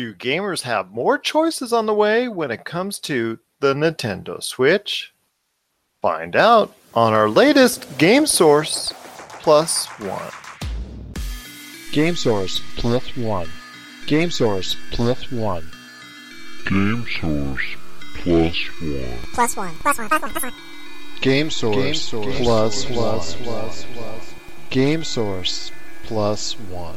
Do gamers have more choices on the way when it comes to the Nintendo Switch? Find out on our latest GameSource Plus One. GameSource Plus One. GameSource Plus One. GameSource Plus One. Plus One. Plus One. Plus One. GameSource Plus One. GameSource Plus One.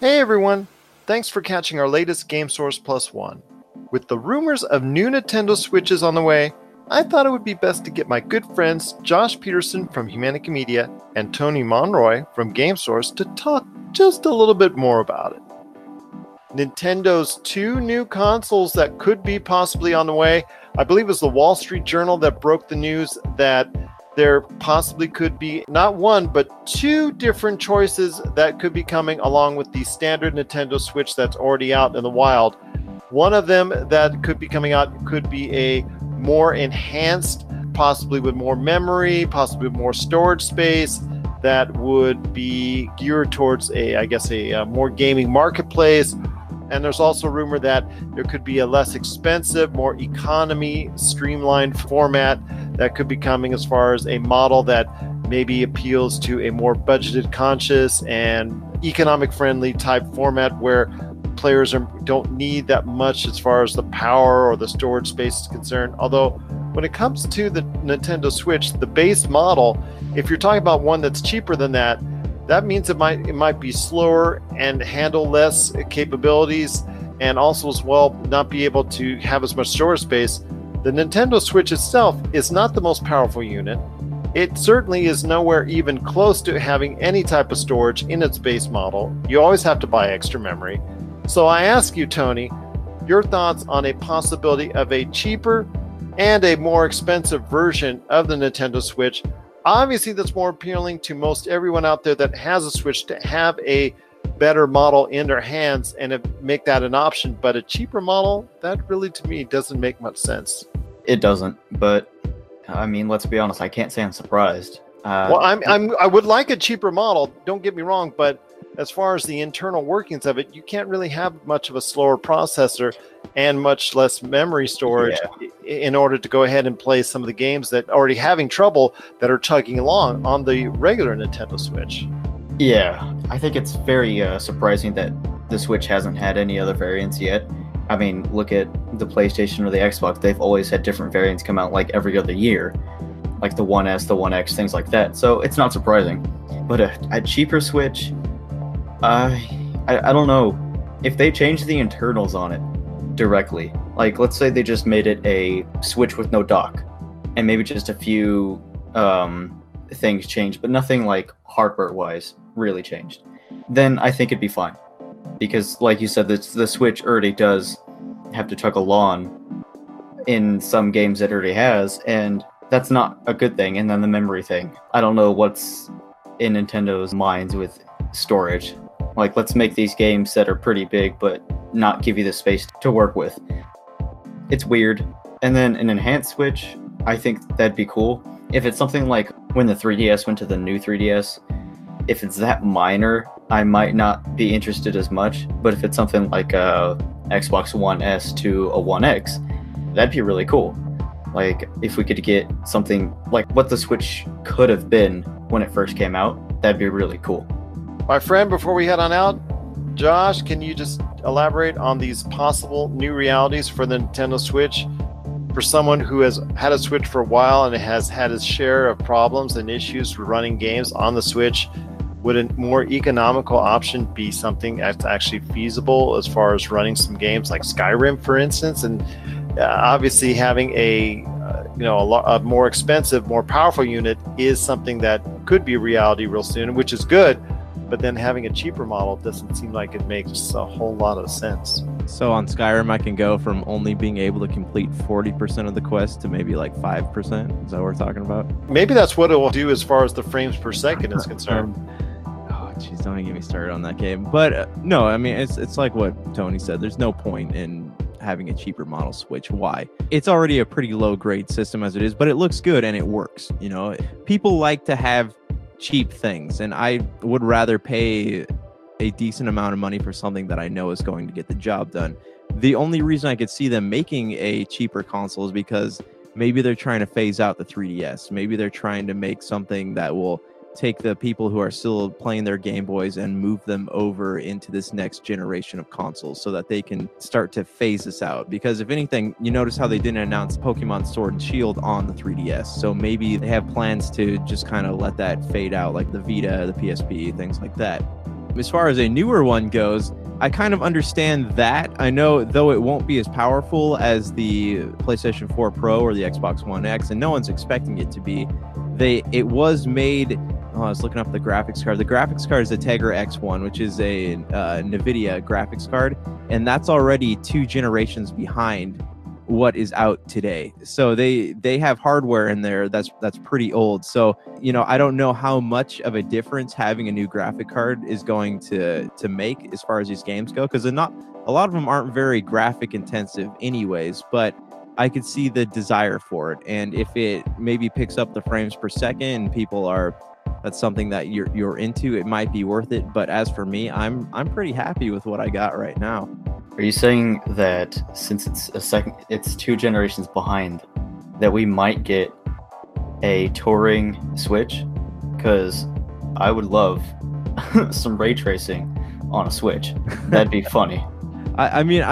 Hey everyone! Thanks for catching our latest GameSource Plus One. With the rumors of new Nintendo Switches on the way, I thought it would be best to get my good friends Josh Peterson from Humanika Media and Tony Monroy from GameSource to talk just a little bit more about it. Nintendo's two new consoles that could be possibly on the way. I believe it was the Wall Street Journal that broke the news that there possibly could be not one, but two different choices that could be coming along with the standard Nintendo Switch that's already out in the wild. One of them that could be coming out could be a more enhanced, possibly with more memory, possibly more storage space, that would be geared towards a more gaming marketplace. And there's also rumor that there could be a less expensive, more economy streamlined format that could be coming as far as a model that maybe appeals to a more budgeted conscious and economic friendly type format where players don't need that much as far as the power or the storage space is concerned. Although when it comes to the Nintendo Switch, the base model, if you're talking about one that's cheaper than that, that means it might be slower and handle less capabilities, and also as well not be able to have as much storage space. The Nintendo Switch itself is not the most powerful unit. It certainly is nowhere even close to having any type of storage in its base model. You always have to buy extra memory. So I ask you, Tony, your thoughts on a possibility of a cheaper and a more expensive version of the Nintendo Switch. Obviously, that's more appealing to most everyone out there that has a Switch to have a better model in their hands and make that an option. But a cheaper model, that really, to me, doesn't make much sense. It doesn't. But, I mean, let's be honest. I can't say I'm surprised. I would like a cheaper model. Don't get me wrong. But as far as the internal workings of it, you can't really have much of a slower processor and much less memory storage in order to go ahead and play some of the games that are already having trouble that are chugging along on the regular Nintendo Switch. Yeah, I think it's very surprising that the Switch hasn't had any other variants yet. I mean, look at the PlayStation or the Xbox. They've always had different variants come out like every other year, like the One S, the One X, things like that. So it's not surprising. But a cheaper Switch, I don't know. If they change the internals on it directly, like let's say they just made it a Switch with no dock and maybe just a few things changed, but nothing like hardware wise really changed, then I think it'd be fine, because like you said, the Switch already does have to chug along in some games it already has, and that's not a good thing. And then the memory thing, I don't know what's in Nintendo's minds with storage. Like, let's make these games that are pretty big but not give you the space to work with. It's weird. And then an enhanced Switch, I think that'd be cool. If it's something like when the 3DS went to the new 3DS, if it's that minor, I might not be interested as much. But if it's something like a Xbox One S to a One X, that'd be really cool. Like, if we could get something like what the Switch could have been when it first came out, that'd be really cool. My friend, before we head on out, Josh, can you just elaborate on these possible new realities for the Nintendo Switch for someone who has had a Switch for a while and has had his share of problems and issues with running games on the Switch? Would a more economical option be something that's actually feasible as far as running some games like Skyrim, for instance? And obviously having a more expensive, more powerful unit is something that could be reality real soon, which is good. But then having a cheaper model doesn't seem like it makes a whole lot of sense. So on Skyrim, I can go from only being able to complete 40% of the quest to maybe like 5%. Is that what we're talking about? Maybe that's what it will do as far as the frames per second is concerned. Oh, jeez, don't even get me started on that game. But no, I mean, it's like what Tony said. There's no point in having a cheaper model Switch. Why? It's already a pretty low grade system as it is, but it looks good and it works. You know, people like to have cheap things, and I would rather pay a decent amount of money for something that I know is going to get the job done. The only reason I could see them making a cheaper console is because maybe they're trying to phase out the 3DS. Maybe they're trying to make something that will take the people who are still playing their Game Boys and move them over into this next generation of consoles so that they can start to phase this out. Because if anything, you notice how they didn't announce Pokemon Sword and Shield on the 3DS. So maybe they have plans to just kind of let that fade out, like the Vita, the PSP, things like that. As far as a newer one goes, I kind of understand that. I know, though, it won't be as powerful as the PlayStation 4 Pro or the Xbox One X, and no one's expecting it to be. It was made... Oh, I was looking up the graphics card. The graphics card is the Tegra X1, which is a NVIDIA graphics card, and that's already two generations behind what is out today. So they have hardware in there that's pretty old. So, you know, I don't know how much of a difference having a new graphic card is going to make as far as these games go, because a lot of them aren't very graphic intensive anyways, but I could see the desire for it. And if it maybe picks up the frames per second and that's something that you're into, it might be worth it. But as for me, I'm pretty happy with what I got right now. Are you saying that since it's two generations behind, that we might get a touring Switch? Because I would love some ray tracing on a Switch. That'd be funny. I mean,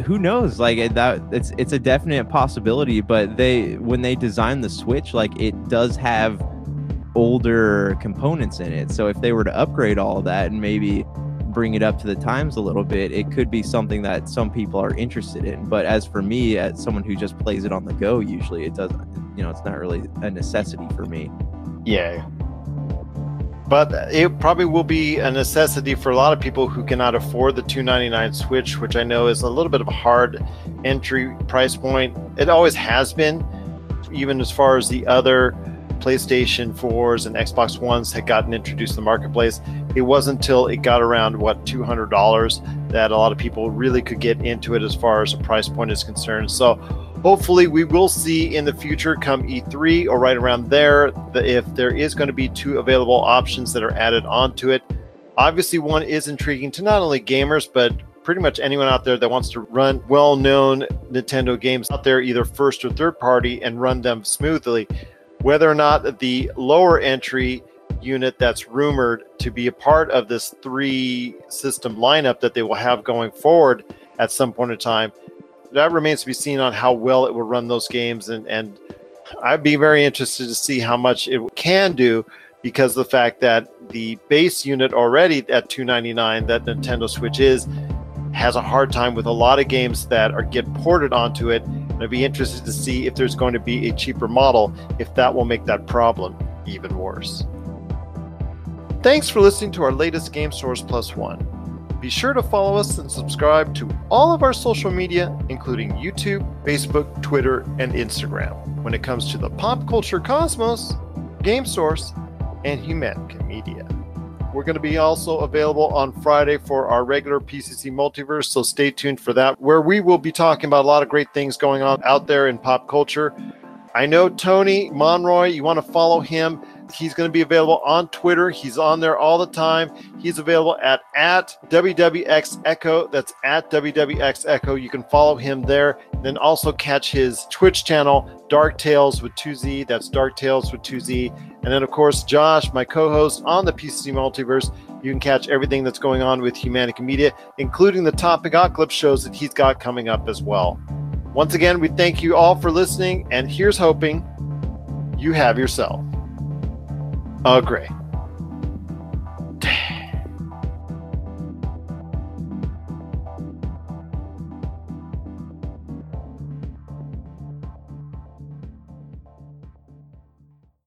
who knows? Like that, it's a definite possibility. But when they designed the Switch, like it does have older components in it, so if they were to upgrade all of that and maybe bring it up to the times a little bit, it could be something that some people are interested in. But as for me, as someone who just plays it on the go, usually it doesn't, you know, it's not really a necessity for me. Yeah, but it probably will be a necessity for a lot of people who cannot afford the $299 Switch, which I know is a little bit of a hard entry price point. It always has been, even as far as the other PlayStation 4s and Xbox Ones had gotten introduced to the marketplace. It wasn't until it got around, $200 that a lot of people really could get into it as far as the price point is concerned. So hopefully we will see in the future, come E3 or right around there, if there is going to be two available options that are added onto it. Obviously, one is intriguing to not only gamers, but pretty much anyone out there that wants to run well-known Nintendo games out there, either first or third party, and run them smoothly. Whether or not the lower entry unit that's rumored to be a part of this three system lineup that they will have going forward at some point in time, that remains to be seen on how well it will run those games. And I'd be very interested to see how much it can do, because the fact that the base unit already at $299 that Nintendo Switch has a hard time with a lot of games that get ported onto it. And I'd be interested to see if there's going to be a cheaper model, if that will make that problem even worse. Thanks for listening to our latest GameSource Plus One. Be sure to follow us and subscribe to all of our social media, including YouTube, Facebook, Twitter, and Instagram, when it comes to the pop culture cosmos, GameSource, and Humanika Media. We're going to be also available on Friday for our regular PCC Multiverse, so stay tuned for that, where we will be talking about a lot of great things going on out there in pop culture. I know Tony Monroy, you want to follow him. He's going to be available on Twitter. He's on there all the time. He's available at WWX Echo. That's at WWX Echo. You can follow him there. Then also catch his Twitch channel, Dark Tales with 2Z. That's Dark Tales with 2Z. And then, of course, Josh, my co-host on the PCC Multiverse. You can catch everything that's going on with Humanika Media, including the Topicocalypse shows that he's got coming up as well. Once again, we thank you all for listening, and here's hoping you have yourself a great